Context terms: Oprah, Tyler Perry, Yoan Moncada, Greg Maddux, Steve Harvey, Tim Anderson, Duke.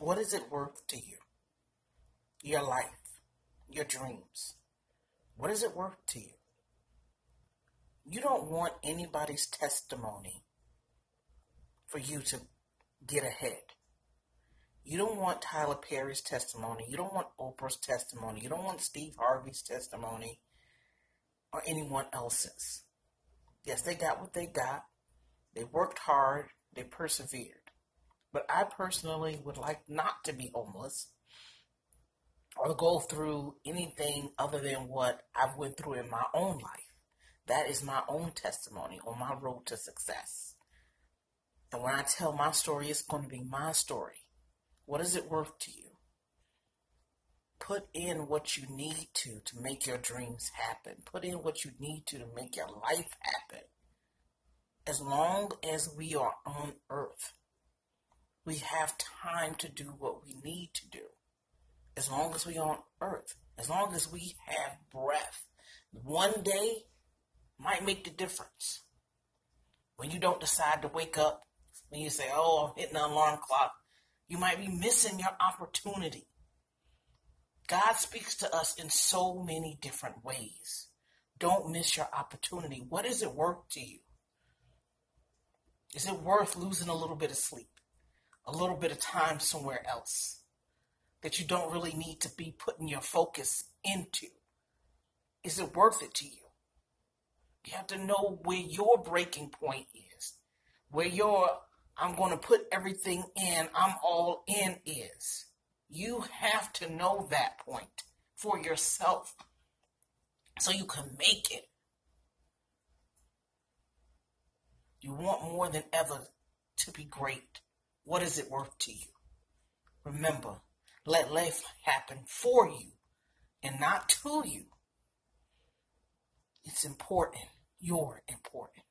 What is it worth to you? Your life, your dreams. What is it worth to you? You don't want anybody's testimony for you to get ahead. You don't want Tyler Perry's testimony. You don't want Oprah's testimony. You don't want Steve Harvey's testimony or anyone else's. Yes, they got what they got. They worked hard. They persevered. But I personally would like not to be homeless or go through anything other than what I've went through in my own life. That is my own testimony on my road to success. And when I tell my story, it's going to be my story. What is it worth to you? Put in what you need to make your dreams happen. Put in what you need to make your life happen. As long as we are on earth, we have time to do what we need to do. As long as we are on earth, as long as we have breath, one day might make the difference. When you don't decide to wake up, when you say, oh, I'm hitting the alarm clock, you might be missing your opportunity. God speaks to us in so many different ways. Don't miss your opportunity. What is it worth to you? Is it worth losing a little bit of sleep, a little bit of time somewhere else that you don't really need to be putting your focus into? Is it worth it to you? You have to know where your breaking point is, where your I'm going to put everything in, I'm all in is. You have to know that point for yourself so you can make it. You want more than ever to be great. What is it worth to you? Remember, let life happen for you and not to you. It's important. You're important.